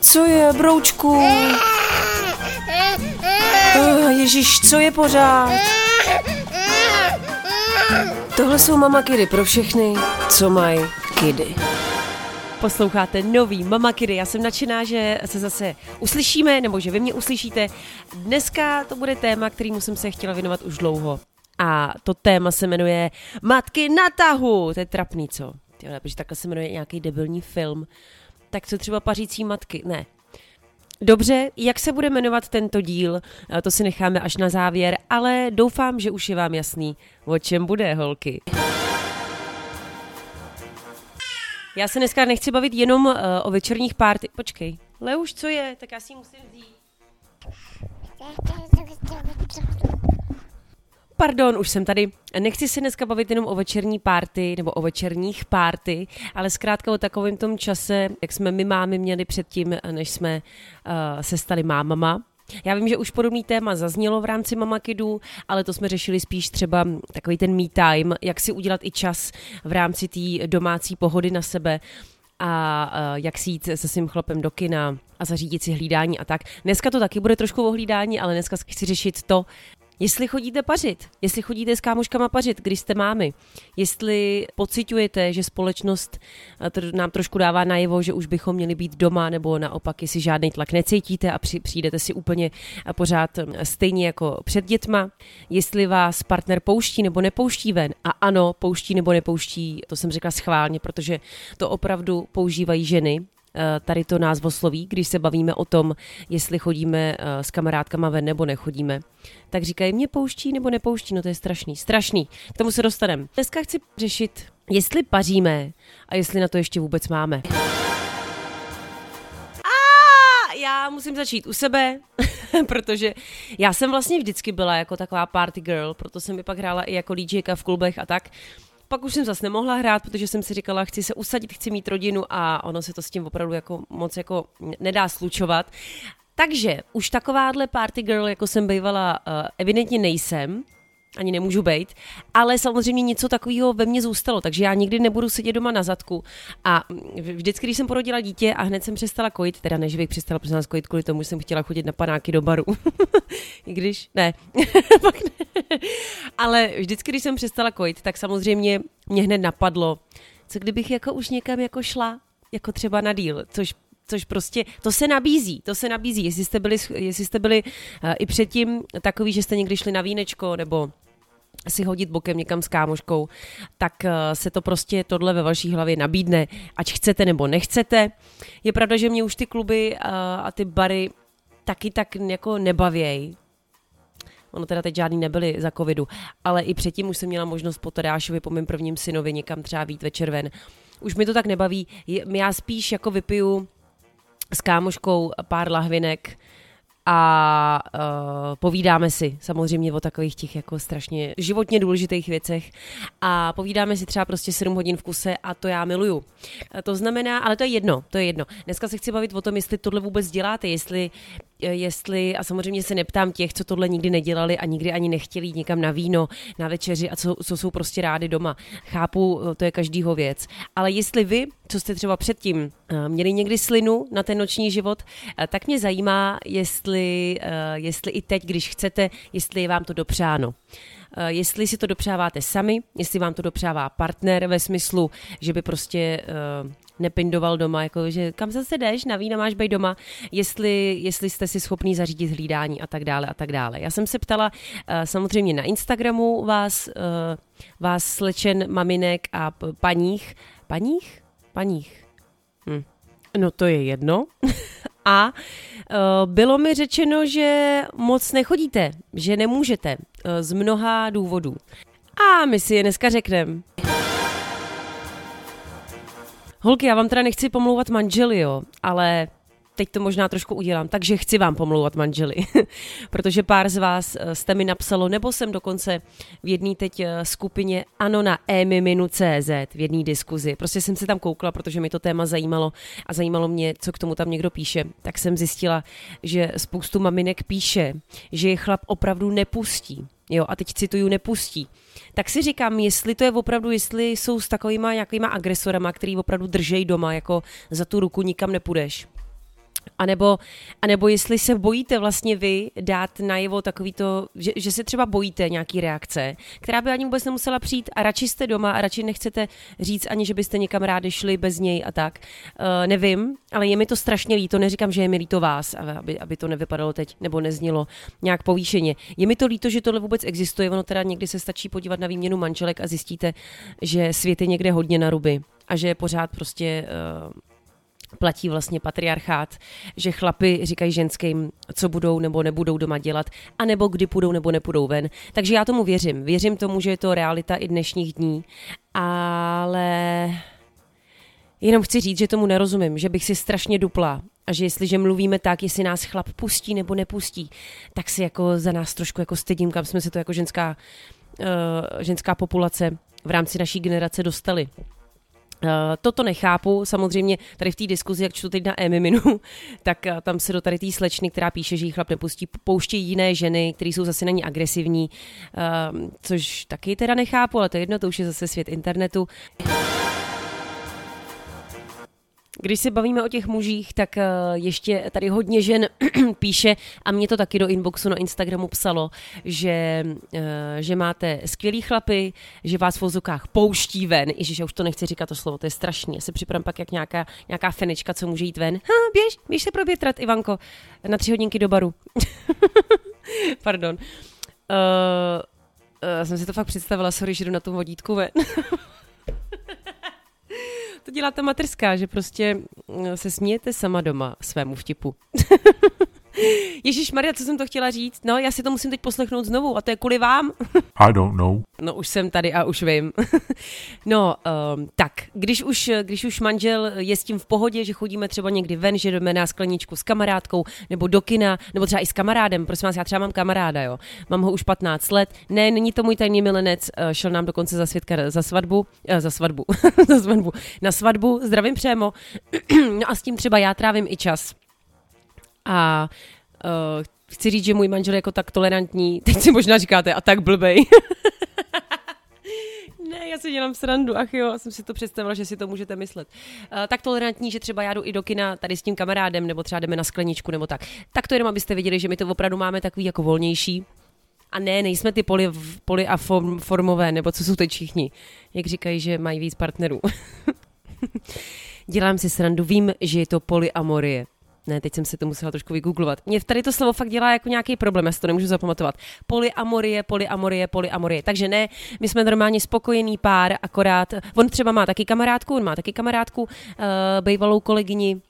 Co je, broučku? Ježíš, co je pořád? Tohle jsou Mama Kiddy pro všechny, co mají kiddy. Posloucháte nový Mama Kiddy. Já jsem nadšená, že se zase uslyšíme, nebo že vy mě uslyšíte. Dneska to bude téma, kterému jsem se chtěla věnovat už dlouho. A to téma se jmenuje Matky na tahu. To je trapný, co? Tyhle, protože takhle se jmenuje nějaký debilní film. Tak co třeba pařící matky? Ne. Dobře, jak se bude jmenovat tento díl, to si necháme až na závěr, ale doufám, že už je vám jasný, o čem bude, holky. Já se dneska nechci bavit jenom o večerních párty. Počkej, Leuš, co je? Tak já si musím vzít. Pardon, už jsem tady. Nechci se dneska bavit jenom o večerní párty nebo o večerních párty, ale zkrátka o takovém tom čase, jak jsme my mámy měli předtím, než jsme se stali mámama. Já vím, že už podobný téma zaznělo v rámci Mama Kidů, ale to jsme řešili spíš třeba takový ten me time, jak si udělat i čas v rámci té domácí pohody na sebe a jak si jít se svým chlapem do kina a zařídit si hlídání a tak. Dneska to taky bude trošku o hlídání, ale dneska chci řešit to, jestli chodíte pařit, jestli chodíte s kámoškama pařit, když jste mámy, jestli pociťujete, že společnost nám trošku dává najevo, že už bychom měli být doma, nebo naopak, jestli žádný tlak necítíte a přijdete si úplně pořád stejně jako před dětma, jestli vás partner pouští nebo nepouští ven. A ano, pouští nebo nepouští, to jsem řekla schválně, protože to opravdu používají ženy. Tady to názvosloví, když se bavíme o tom, jestli chodíme s kamarádkama ven nebo nechodíme. Tak říkají, mě pouští nebo nepouští, no to je strašný, strašný. K tomu se dostaneme. Dneska chci řešit, jestli paříme a jestli na to ještě vůbec máme. Já musím začít u sebe, protože já jsem vlastně vždycky byla jako taková party girl, proto jsem i pak hrála i jako DJka v klubech a tak. Pak už jsem zase nemohla hrát, protože jsem si říkala, chci se usadit, chci mít rodinu a ono se to s tím opravdu jako moc jako nedá slučovat. Takže už takováhle party girl, jako jsem bývala, evidentně nejsem, ani nemůžu bejt, ale samozřejmě něco takového ve mně zůstalo, takže já nikdy nebudu sedět doma na zadku. A vždycky, když jsem porodila dítě a hned jsem přestala kojit, teda než bych přestala kojit kvůli tomu, že jsem chtěla chodit na panáky do baru. I když ne. Ale vždycky, když jsem přestala kojit, tak samozřejmě mě hned napadlo, co kdybych jako už někam jako šla, jako třeba na díl, což prostě, to se nabízí, jestli jste byli i předtím takový, že jste někdy šli na vínečko nebo si hodit bokem někam s kámoškou, tak se to prostě tohle ve vaší hlavě nabídne, ať chcete nebo nechcete. Je pravda, že mě už ty kluby a ty bary taky tak jako nebavějí. Ono teda teď žádný nebyly za covidu, ale i předtím už jsem měla možnost po Tadášovi, po mém prvním synovi někam třeba vít večer ven. Už mi to tak nebaví, já spíš jako vypiju s kámoškou pár lahvinek a povídáme si samozřejmě o takových těch jako strašně životně důležitých věcech a povídáme si třeba prostě 7 hodin v kuse a to já miluju. To znamená, ale to je jedno. Dneska se chci bavit o tom, jestli tohle vůbec děláte, jestli a samozřejmě se neptám těch, co tohle nikdy nedělali a nikdy ani nechtěli jít někam na víno, na večeři a co jsou prostě rádi doma. Chápu, to je každýho věc. Ale jestli vy, co jste třeba předtím měli někdy slinu na ten noční život, tak mě zajímá, jestli i teď, když chcete, jestli je vám to dopřáno. Jestli si to dopřáváte sami, jestli vám to dopřává partner ve smyslu, že by prostě nepindoval doma, jako že kam zase jdeš, na vína máš bej doma, jestli jste si schopní zařídit hlídání a tak dále. Já jsem se ptala samozřejmě na Instagramu vás slečen maminek a paních. No to je jedno. A bylo mi řečeno, že moc nechodíte, že nemůžete z mnoha důvodů. A my si je dneska řekneme. Holky, já vám teda nechci pomlouvat manželi, jo, ale teď to možná trošku udělám, takže chci vám pomlouvat, manželi, protože pár z vás jste mi napsalo, nebo jsem dokonce v jedné teď skupině, ano, na Emyminu.cz, v jedné diskuzi. Prostě jsem se tam koukla, protože mi to téma zajímalo a zajímalo mě, co k tomu tam někdo píše. Tak jsem zjistila, že spoustu maminek píše, že je chlap opravdu nepustí. Jo, a teď cituju, nepustí. Tak si říkám, jestli to je opravdu, jestli jsou s takovýma nějakýma agresorama, který opravdu držej doma, jako za tu ruku nikam nepůjdeš. A nebo jestli se bojíte vlastně vy dát najevo takový to, že se třeba bojíte nějaký reakce, která by ani vůbec nemusela přijít a radši jste doma a radši nechcete říct ani, že byste někam rádi šli bez něj a tak. Nevím, ale je mi to strašně líto, neříkám, že je mi líto vás, aby to nevypadalo teď nebo neznělo nějak povýšeně. Je mi to líto, že tohle vůbec existuje, ono teda někdy se stačí podívat na výměnu manželek a zjistíte, že svět je někde hodně na ruby a že je pořád prostě... platí vlastně patriarchát, že chlapi říkají ženským, co budou nebo nebudou doma dělat, anebo kdy půjdou nebo nepůjdou ven. Takže já tomu věřím. Věřím tomu, že je to realita i dnešních dní, ale jenom chci říct, že tomu nerozumím, že bych si strašně dupla a že jestliže mluvíme tak, jestli nás chlap pustí nebo nepustí, tak si jako za nás trošku jako stydím, kam jsme se to jako ženská populace v rámci naší generace dostali. Toto nechápu, samozřejmě tady v té diskuzi, jak čtu teď na Emiminu, tak tam se do tady té slečny, která píše, že jí chlap nepustí, pouštějí jiné ženy, které jsou zase na ní agresivní, což taky teda nechápu, ale to je jedno, to už je zase svět internetu. Když se bavíme o těch mužích, tak ještě tady hodně žen píše a mě to taky do inboxu na Instagramu psalo, že máte skvělý chlapy, že vás v vozokách pouští ven. Ježiš, já už to nechci říkat to slovo, to je strašný. Já se připravím pak jak nějaká fenečka, co může jít ven. Běž se probětrat, Ivanko, na 3 hodinky do baru. Pardon. Já jsem si to fakt představila, sorry, že jdu na tom vodítku ven. To dělá ta mateřská, že prostě se smějete sama doma svému vtipu. Ježišmarja, co jsem to chtěla říct? No, já si to musím teď poslechnout znovu a to je kvůli vám. I don't know. No, už jsem tady a už vím. No, tak, když už manžel je s tím v pohodě, že chodíme třeba někdy ven, že jdeme na skleničku s kamarádkou nebo do kina, nebo třeba i s kamarádem, prosím vás, já třeba mám kamaráda, jo. Mám ho už 15 let. Ne, není to můj tajný milenec, šel nám dokonce za svědka na svatbu, zdravím Přemo. No a s tím třeba já trávím i čas. A chci říct, že můj manžel je jako tak tolerantní, teď si možná říkáte, a tak blbej. Ne, já si dělám srandu, ach jo, jsem si to představila, že si to můžete myslet. Tak tolerantní, že třeba já jdu i do kina tady s tím kamarádem, nebo třeba jdeme na skleničku, nebo tak. Tak to jenom, abyste věděli, že my to opravdu máme takový jako volnější. A ne, nejsme ty polyaformové, nebo co jsou teď všichni, jak říkají, že mají víc partnerů. Dělám si srandu, vím, že je to polyamorie. Ne, teď jsem se to musela trošku vygooglovat. Mě tady to slovo fakt dělá jako nějaký problém, já si to nemůžu zapamatovat. Polyamorie. Takže ne, my jsme normálně spokojený pár, akorát, on třeba má taky kamarádku, bývalou kolegyni,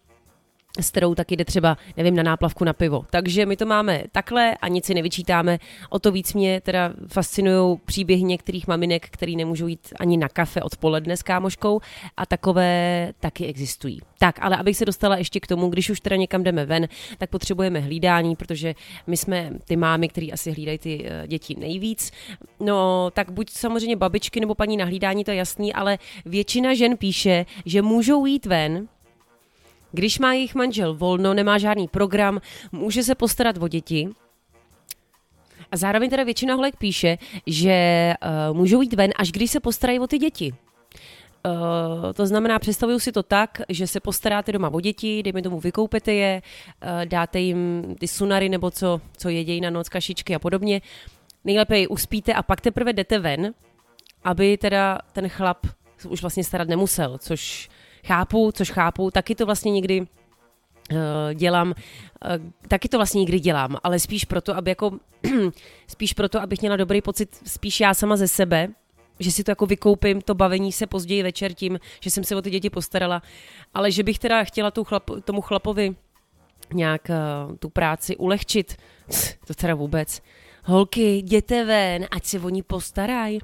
s kterou taky jde třeba, nevím, na náplavku na pivo. Takže my to máme takhle a nic si nevyčítáme. O to víc mě teda fascinují příběhy některých maminek, který nemůžou jít ani na kafe odpoledne s kámoškou a takové taky existují. Tak, ale abych se dostala ještě k tomu, když už teda někam jdeme ven, tak potřebujeme hlídání, protože my jsme ty mámy, který asi hlídají ty děti nejvíc. No, tak buď samozřejmě babičky nebo paní na hlídání, to je jasný, ale většina žen píše, že můžou jít ven, když má jejich manžel volno, nemá žádný program, může se postarat o děti. A zároveň teda většina holek píše, že můžou jít ven, až když se postarají o ty děti. To znamená, představuju si to tak, že se postaráte doma o děti, dejme tomu vykoupete je, dáte jim ty sunary nebo co jedějí na noc, kašičky a podobně. Nejlépe je uspíte a pak teprve jdete ven, aby teda ten chlap už vlastně starat nemusel, což chápu, taky to vlastně někdy dělám, ale spíš proto, abych měla dobrý pocit, spíš já sama ze sebe, že si to jako vykoupím, to bavení se později večer tím, že jsem se o ty děti postarala, ale že bych teda chtěla tomu chlapovi nějak tu práci ulehčit, to teda vůbec. Holky, jděte ven, ať se o ní postarají,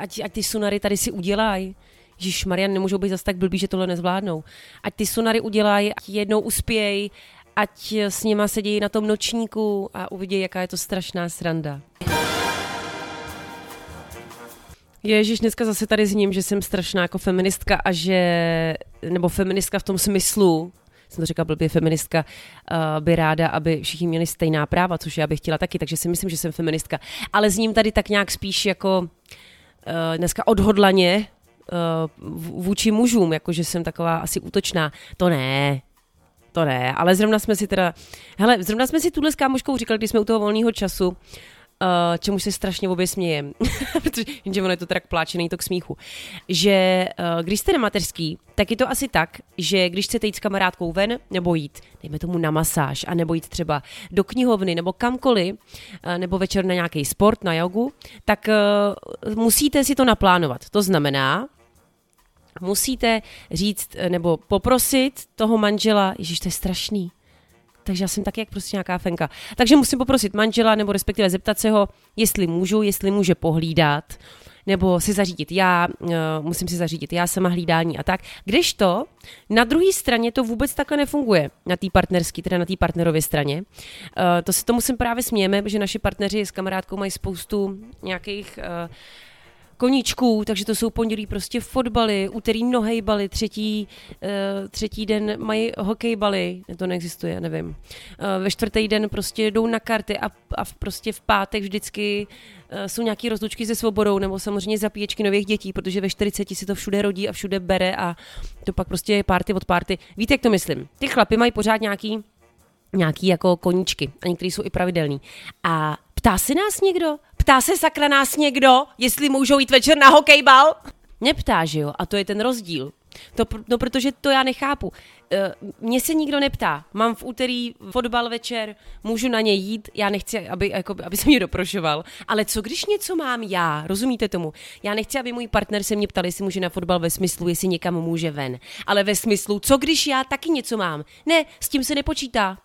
ať ty sunary tady si udělají. Ježišmarja, nemůžou být zase tak blbý, že tohle nezvládnou. Ať ty sunary udělají, ať jednou uspějí, ať s nima sedějí na tom nočníku a uvidí, jaká je to strašná sranda. Ježiš, dneska zase tady zním, že jsem strašná jako feministka a že, nebo feministka v tom smyslu, jsem to řekla blbě, feministka by ráda, aby všichni měli stejná práva, což já bych chtěla taky, takže si myslím, že jsem feministka. Ale zním tady tak nějak spíš jako dneska odhodlaně vůči mužům, jakože jsem taková asi útočná. To ne, ale zrovna jsme si tuhle s kámoškou říkali, když jsme u toho volného času, čemu se strašně obě smějem, protože jenže ono je to tak pláče, není to k smíchu, že když jste na mateřský, tak je to asi tak, že když chcete jít s kamarádkou ven, nebo jít, dejme tomu na masáž, a nebo jít třeba do knihovny, nebo kamkoliv, nebo večer na nějaký sport, na jogu, tak musíte si to naplánovat. To znamená, musíte říct nebo poprosit toho manžela, ježiš, to je strašný, takže já jsem taky jak prostě nějaká fenka. Takže musím poprosit manžela, nebo respektive zeptat se ho, jestli může pohlídat, nebo si zařídit já, musím si zařídit já sama hlídání a tak. Kdežto na druhé straně to vůbec takhle nefunguje, na té partnerské, teda na té partnerově straně. To se tomu sem právě smějeme, že naši partneři s kamarádkou mají spoustu nějakých koníčků, takže to jsou pondělí prostě fotbaly, úterý nohejbaly, třetí den mají hokejbaly, to neexistuje, já nevím. Ve čtvrtý den prostě jdou na karty a prostě v pátek vždycky jsou nějaké rozlučky se svobodou, nebo samozřejmě zapíječky nových dětí, protože ve 40 si to všude rodí a všude bere a to pak prostě je party od party. Víte, jak to myslím? Ty chlapy mají pořád nějaký jako koníčky, a některý jsou i pravidelný. A ptá se nás někdo? Ptá se sakra nás někdo, jestli můžou jít večer na hokejbal? Neptá, že jo? A to je ten rozdíl. No protože to já nechápu. Mně se nikdo neptá. Mám v úterý fotbal večer, můžu na něj jít, já nechci, aby se mě doprošoval. Ale co když něco mám já? Rozumíte tomu? Já nechci, aby můj partner se mě ptal, jestli může na fotbal ve smyslu, jestli někam může ven. Ale ve smyslu, co když já taky něco mám? Ne, s tím se nepočítá.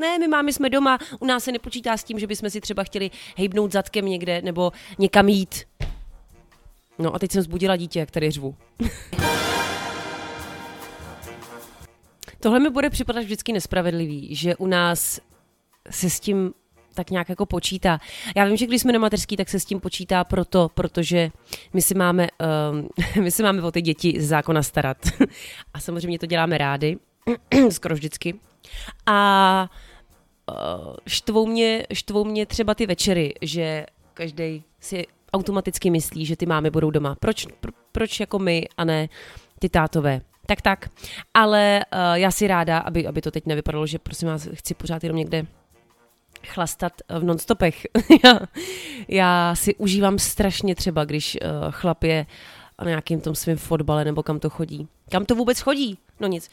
Ne, my jsme doma, u nás se nepočítá s tím, že bychom si třeba chtěli hejbnout zadkem někde nebo někam jít. No a teď jsem vzbudila dítě, jak tady řvu. Tohle mi bude připadat vždycky nespravedlivý, že u nás se s tím tak nějak jako počítá. Já vím, že když jsme na mateřský, tak se s tím počítá protože my si máme o ty děti ze zákona starat. A samozřejmě to děláme rádi, skoro vždycky. A štvou mě třeba ty večery, že každej si automaticky myslí, že ty mámy budou doma. Proč jako my a ne ty tátové? Tak, ale já si ráda, aby to teď nevypadalo, že prosím vás, chci pořád jenom někde chlastat v nonstopech. Já si užívám strašně třeba, když chlap je na nějakým tom svým fotbale, nebo kam to chodí. Kam to vůbec chodí? No nic.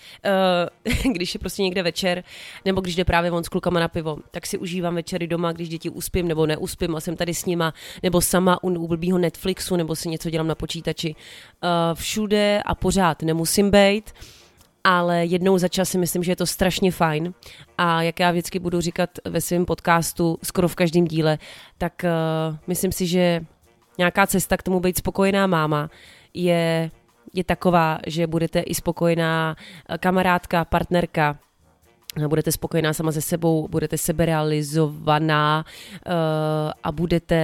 Když je prostě někde večer, nebo když jde právě von s klukama na pivo, tak si užívám večery doma, když děti uspím nebo neuspím a jsem tady s nima, nebo sama u blbýho Netflixu, nebo si něco dělám na počítači. Všude a pořád nemusím bejt, ale jednou za čas si myslím, že je to strašně fajn. A jak já vždycky budu říkat ve svém podcastu, skoro v každém díle, tak myslím si, že nějaká cesta k tomu být spokojená máma je taková, že budete i spokojená kamarádka, partnerka, budete spokojená sama se sebou, budete seberealizovaná a budete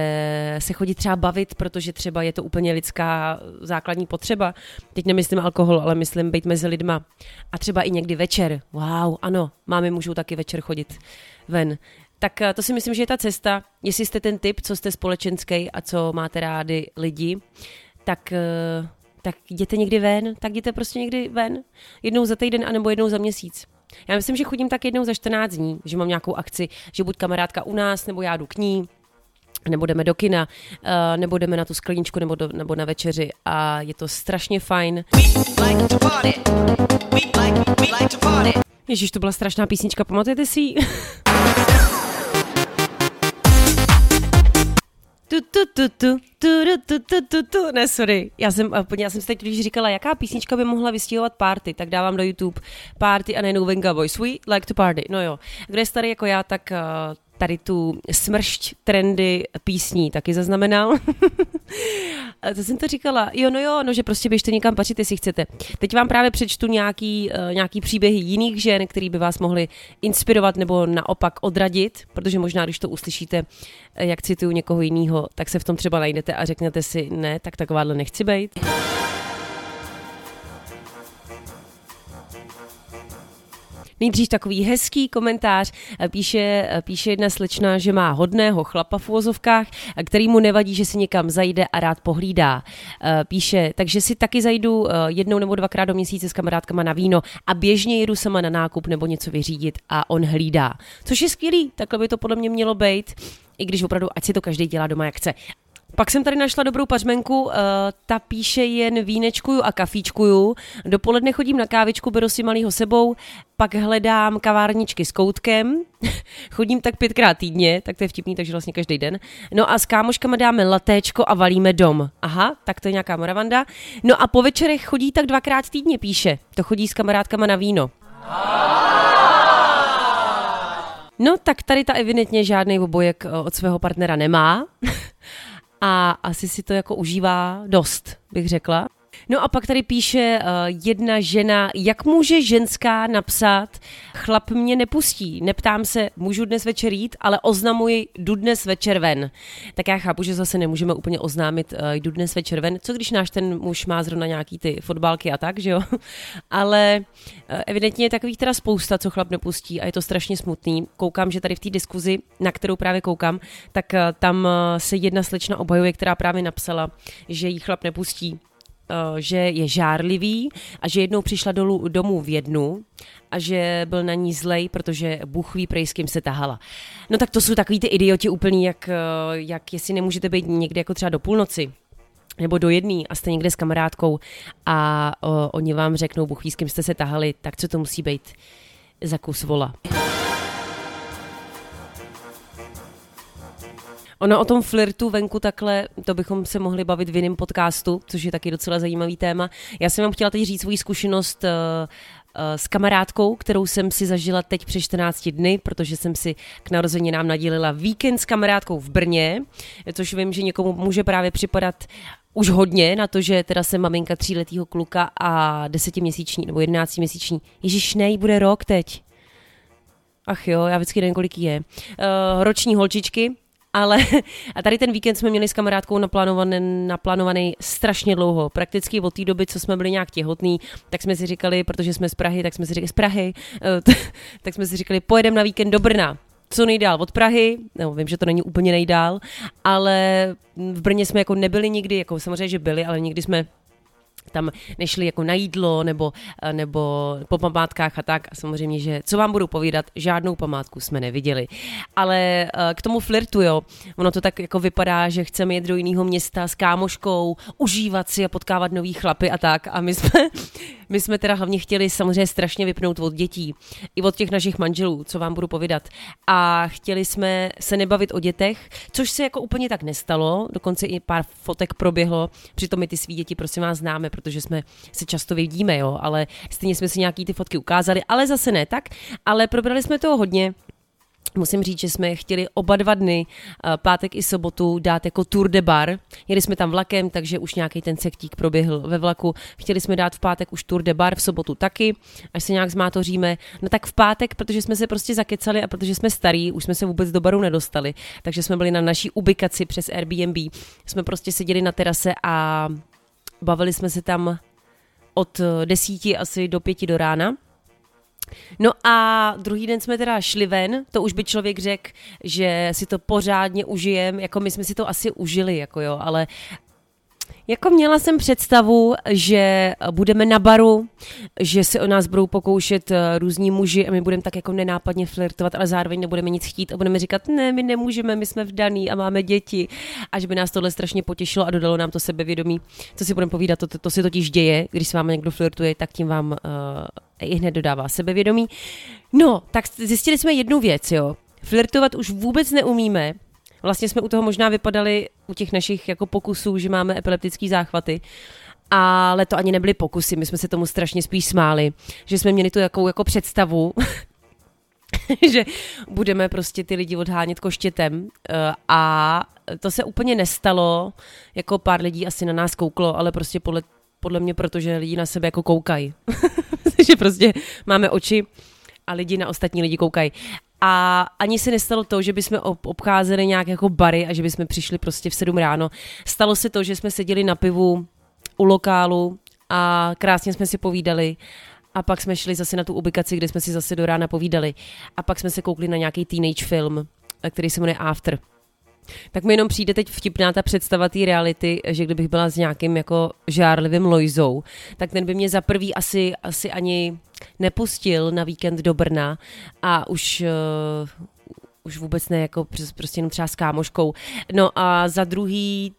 se chodit třeba bavit, protože třeba je to úplně lidská základní potřeba. Teď nemyslím alkohol, ale myslím být mezi lidma. A třeba i někdy večer. Wow, ano, mámy můžou taky večer chodit ven. Tak to si myslím, že je ta cesta. Jestli jste ten typ, co jste společenský a co máte rádi lidi, tak jděte někdy ven, tak jděte prostě někdy ven. Jednou za týden anebo jednou za měsíc. Já myslím, že chodím tak jednou za 14 dní, že mám nějakou akci, že buď kamarádka u nás, nebo já jdu k ní, nebo jdeme do kina, nebo jdeme na tu skleničku, nebo na večeři a je to strašně fajn. Ježíš, to byla strašná písnička, pamatujete si ji? Ne, sorry. Já jsem si teď, když říkala, jaká písnička by mohla vystihovat party, tak dávám do YouTube party a najednou venga voice. We like to party. No jo. Kdo je starý jako já, tak tady tu smršť trendy písní taky zaznamenal. Co jsem to říkala? Jo, že prostě běžte někam pařit, jestli chcete. Teď vám právě přečtu nějaký příběhy jiných žen, který by vás mohly inspirovat nebo naopak odradit, protože možná, když to uslyšíte, jak cituju někoho jiného, tak se v tom třeba najdete a řeknete si, ne, tak takováhle nechci bejt. Nejdřív takový hezký komentář, píše jedna slečna, že má hodného chlapa v uvozovkách, který mu nevadí, že si někam zajde a rád pohlídá. Píše, takže si taky zajdu jednou nebo dvakrát do měsíce s kamarádkama na víno a běžně jedu sama na nákup nebo něco vyřídit a on hlídá. Což je skvělý, takhle by to podle mě mělo být, i když opravdu ať si to každý dělá doma jak chce. Pak jsem tady našla dobrou pařmenku, ta píše jen vínečkuju a kafíčkuju, dopoledne chodím na kávičku, beru si malýho sebou, pak hledám kavárničky s koutkem, chodím tak 5krát týdně, tak to je vtipný, takže vlastně každý den, no a s kámoškama dáme latéčko a valíme dom, aha, tak to je nějaká moravanda, no a po večerech chodí tak 2krát týdně, píše, to chodí s kamarádkama na víno. No tak tady ta evidentně žádnej obojek od svého partnera nemá, a asi si to jako užívá dost, bych řekla. No a pak tady píše jedna žena, jak může ženská napsat, chlap mě nepustí, neptám se, můžu dnes večer jít, ale oznamuji, jdu dnes večer ven. Tak já chápu, že zase nemůžeme úplně oznámit, jdu dnes večer ven, co když náš ten muž má zrovna nějaký ty fotbalky a tak, že jo? Ale evidentně je takových teda spousta, co chlap nepustí a je to strašně smutný. Koukám, že tady v té diskuzi, na kterou právě koukám, tak tam se jedna slečna obhajuje, která právě napsala, že jí chlap nepustí, že je žárlivý a že jednou přišla domů v jednu a že byl na ní zlej, protože Bůh ví, prej s kým se tahala. No tak to jsou takový ty idioti úplný, jak jestli nemůžete být někde jako třeba do půlnoci nebo do jedný a jste někde s kamarádkou a oni vám řeknou, Bůh ví, s kým jste se tahali, tak co to musí být za kus vola. Ono o tom flirtu venku takhle, to bychom se mohli bavit v jiném podcastu, což je taky docela zajímavý téma. Já jsem vám chtěla teď říct svoji zkušenost s kamarádkou, kterou jsem si zažila teď před 14 dny, protože jsem si k narozeninám nadělila víkend s kamarádkou v Brně, což vím, že někomu může právě připadat už hodně na to, že teda jsem maminka 3letého kluka a 10měsíční nebo 11měsíční. Ježiš, nej, bude rok teď. Ach jo, já vždycky nevím, kolik je. Roční holčičky. Ale a tady ten víkend jsme měli s kamarádkou naplánovaný strašně dlouho. Prakticky od té doby, co jsme byli nějak těhotný, tak jsme si říkali, protože jsme z Prahy, tak jsme si říkali, pojedeme na víkend do Brna. Co nejdál od Prahy, no, vím, že to není úplně nejdál, ale v Brně jsme jako nebyli nikdy, jako samozřejmě, že byli, ale nikdy jsme tam nešli jako na jídlo nebo po památkách a tak. A samozřejmě, že co vám budu povídat, žádnou památku jsme neviděli. Ale k tomu flirtu, jo, ono to tak jako vypadá, že chceme jet do jiného města s kámoškou, užívat si a potkávat nový chlapy a tak. A my jsme teda hlavně chtěli samozřejmě strašně vypnout od dětí, i od těch našich manželů, co vám budu povídat. A chtěli jsme se nebavit o dětech, což se jako úplně tak nestalo, dokonce i pár fotek proběhlo, přitom my ty svý děti, prosím vás, známe, protože jsme se často vidíme, jo, ale stejně jsme si nějaký ty fotky ukázali, ale zase ne tak, ale probrali jsme toho hodně. Musím říct, že jsme chtěli oba dva dny, pátek i sobotu, dát jako tour de bar. Jeli jsme tam vlakem, takže už nějaký ten sektík proběhl ve vlaku. Chtěli jsme dát v pátek už tour de bar, v sobotu taky, až se nějak zmátoříme. No tak v pátek, protože jsme se prostě zakecali a protože jsme starý, už jsme se vůbec do baru nedostali, takže jsme byli na naší ubikaci přes Airbnb. Jsme prostě seděli na terase a bavili jsme se tam od 10 asi do 5 do rána. No a druhý den jsme teda šli ven, to už by člověk řekl, že si to pořádně užijem, jako my jsme si to asi užili, jako jo, ale jako měla jsem představu, že budeme na baru, že se o nás budou pokoušet různí muži a my budeme tak jako nenápadně flirtovat, ale zároveň nebudeme nic chtít a budeme říkat, ne, my nemůžeme, my jsme vdaný a máme děti. A že by nás tohle strašně potěšilo a dodalo nám to sebevědomí. Co si budeme povídat, to se totiž děje, když s vámi někdo flirtuje, tak tím vám i hned dodává sebevědomí. No, tak zjistili jsme jednu věc, jo. Flirtovat už vůbec neumíme. Vlastně jsme u toho možná vypadali u těch našich jako pokusů, že máme epileptické záchvaty, ale to ani nebyly pokusy, my jsme se tomu strašně spíš smáli, že jsme měli tu jako představu, že budeme prostě ty lidi odhánět koštětem a to se úplně nestalo, jako pár lidí asi na nás kouklo, ale prostě podle mě, protože lidi na sebe jako koukají, že prostě máme oči a lidi na ostatní lidi koukají. A ani se nestalo to, že bychom obcházeli nějak jako bary a že bychom přišli prostě v 7 ráno. Stalo se to, že jsme seděli na pivu u lokálu a krásně jsme si povídali a pak jsme šli zase na tu ubikaci, kde jsme si zase do rána povídali a pak jsme se koukli na nějaký teenage film, který se jmenuje After. Tak mi jenom přijde teď vtipná ta představa té reality, že kdybych byla s nějakým jako žárlivým Lojzou, tak ten by mě za prvý asi ani nepustil na víkend do Brna a už vůbec ne, jako prostě jenom třeba s kámoškou. No a za druhý,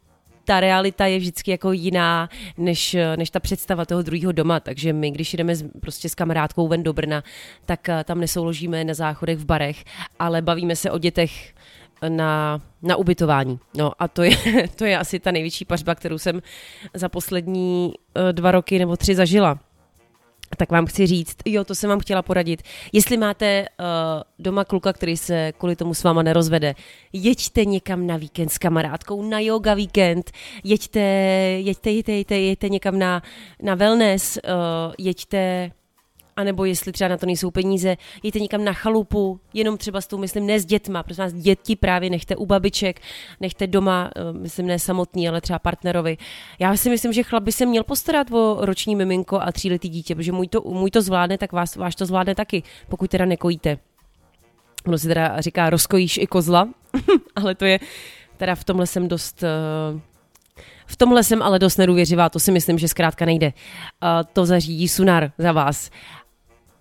ta realita je vždycky jako jiná než ta představa toho druhého doma, takže my, když jdeme prostě s kamarádkou ven do Brna, tak tam nesouložíme na záchodech v barech, ale bavíme se o dětech na ubytování. No a to je asi ta největší pařba, kterou jsem za poslední 2 roky nebo 3 zažila. Tak vám chci říct, jo, to jsem vám chtěla poradit. Jestli máte doma kluka, který se kvůli tomu s váma nerozvede, jeďte někam na víkend s kamarádkou, na yoga víkend, jeďte někam na wellness, jeďte, anebo jestli třeba na to nejsou peníze, jeďte někam na chalupu, jenom třeba s tou, myslím, ne s dětma, protože vás děti právě nechte u babiček, nechte doma, myslím, ne samotný, ale třeba partnerovi. Já si myslím, že chlap by se měl postarat o roční miminko a 3letý dítě, protože můj to zvládne, tak váš to zvládne taky, pokud teda nekojíte. Ono se teda říká, rozkojíš i kozla, ale to je, teda v tomhle jsem ale dost nedůvěřivá, to si myslím, že zkrátka nejde. To zařídí Sunar za vás.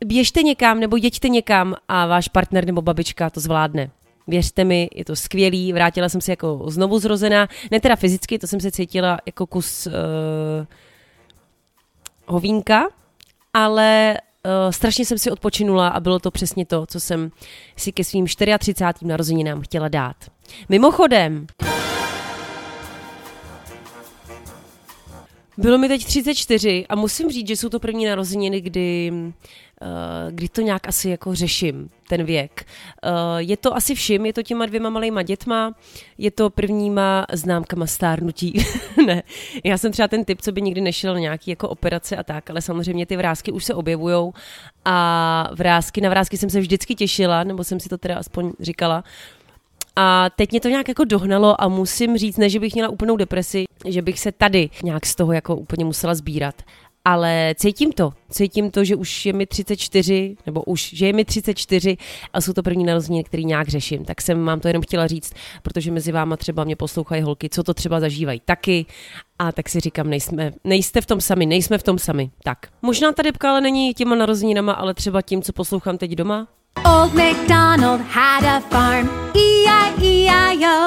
Běžte někam nebo jeďte někam a váš partner nebo babička to zvládne. Věřte mi, je to skvělý, vrátila jsem se jako znovu zrozená, ne teda fyzicky, to jsem se cítila jako kus hovínka, ale strašně jsem si odpočinula a bylo to přesně to, co jsem si ke svým 34. narozeninám chtěla dát. Mimochodem, bylo mi teď 34 a musím říct, že jsou to první narozeniny, kdy to nějak asi jako řeším, ten věk. Je to asi všim, je to těma 2 malejma dětma, je to prvníma známkama stárnutí. Ne, já jsem třeba ten typ, co by nikdy nešel na nějaký jako operace a tak, ale samozřejmě ty vrásky už se objevujou a na vrásky jsem se vždycky těšila, nebo jsem si to teda aspoň říkala. A teď mě to nějak jako dohnalo a musím říct, ne, že bych měla úplnou depresi, že bych se tady nějak z toho jako úplně musela sbírat. Ale cítím to, že už je mi 34, a jsou to první narozeniny, který nějak řeším. Tak jsem vám to jenom chtěla říct, protože mezi váma třeba mě poslouchají holky, co to třeba zažívají taky. A tak si říkám, nejsme v tom sami. Tak, možná ta depka ale není těma narozeninama, ale třeba tím, co poslouchám teď doma. Old MacDonald had a farm, E-I-E-I-O,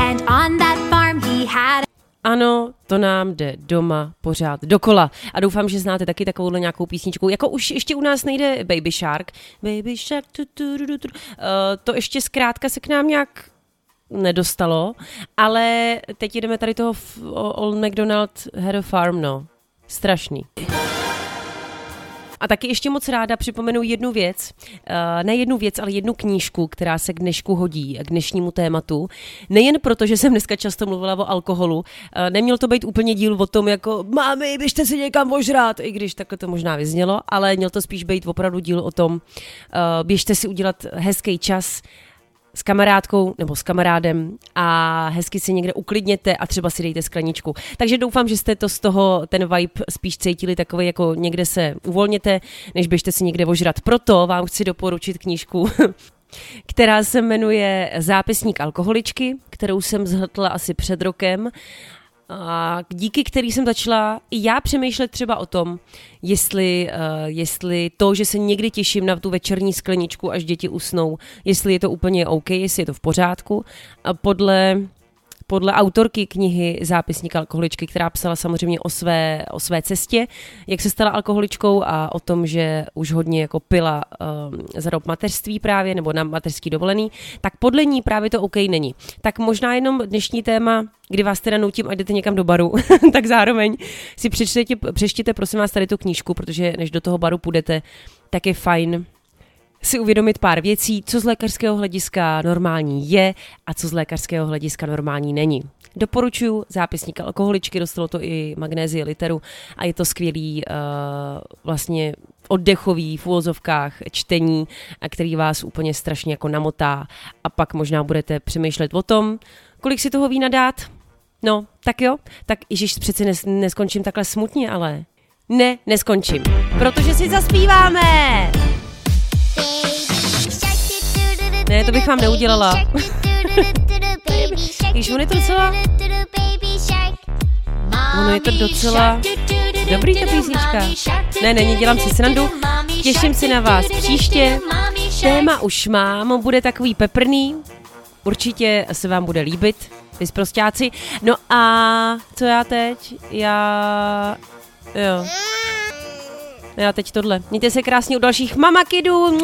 and on that farm he had Ano, to nám jde doma pořád dokola. A doufám, že znáte taky takovouhle nějakou písničku. Jako už ještě u nás nejde Baby Shark. Baby Shark, to ještě zkrátka se k nám nějak nedostalo, ale teď jdeme tady toho Old MacDonald had a farm, no. Strašný. A taky ještě moc ráda připomenu jednu věc, ne jednu věc, ale jednu knížku, která se k dnešku hodí, k dnešnímu tématu. Nejen proto, že jsem dneska často mluvila o alkoholu, neměl to být úplně díl o tom, jako mámy, běžte si někam ožrát, i když takhle to možná vyznělo, ale měl to spíš být opravdu díl o tom, běžte si udělat hezký čas s kamarádkou nebo s kamarádem a hezky si někde uklidněte a třeba si dejte skleničku. Takže doufám, že jste to z toho, ten vibe spíš cítili takový, jako někde se uvolněte, než běžte si někde ožrat. Proto vám chci doporučit knížku, která se jmenuje Zápisník alkoholičky, kterou jsem zhltla asi před rokem a díky který jsem začala i já přemýšlet třeba o tom, jestli to, že se někdy těším na tu večerní skleničku, až děti usnou, jestli je to úplně OK, jestli je to v pořádku. A podle autorky knihy Zápisník alkoholičky, která psala samozřejmě o své cestě, jak se stala alkoholičkou a o tom, že už hodně jako pila za dob mateřství právě, nebo na mateřský dovolený, tak podle ní právě to OK není. Tak možná jenom dnešní téma, kdy vás teda nutím a jdete někam do baru, tak zároveň si přečtěte prosím vás tady tu knížku, protože než do toho baru půjdete, tak je fajn si uvědomit pár věcí, co z lékařského hlediska normální je a co z lékařského hlediska normální není. Doporučuji Zápisník alkoholičky, dostalo to i magnézii literu a je to skvělý vlastně oddechový v uvozovkách čtení, a který vás úplně strašně jako namotá a pak možná budete přemýšlet o tom, kolik si toho vína dát. No, tak jo, tak ježiš, přeci neskončím takhle smutně, ale ne, neskončím, protože si zaspíváme! Ne, to bych vám neudělala. Když ono je to docela dobrý ta písnička. Ne, není, dělám si srandu. Těším se na vás příště. Téma už mám, bude takový peprný. Určitě se vám bude líbit, vy sprostáci. No a co já teď? Já teď tohle. Mějte se krásně u dalších Mama Kidů.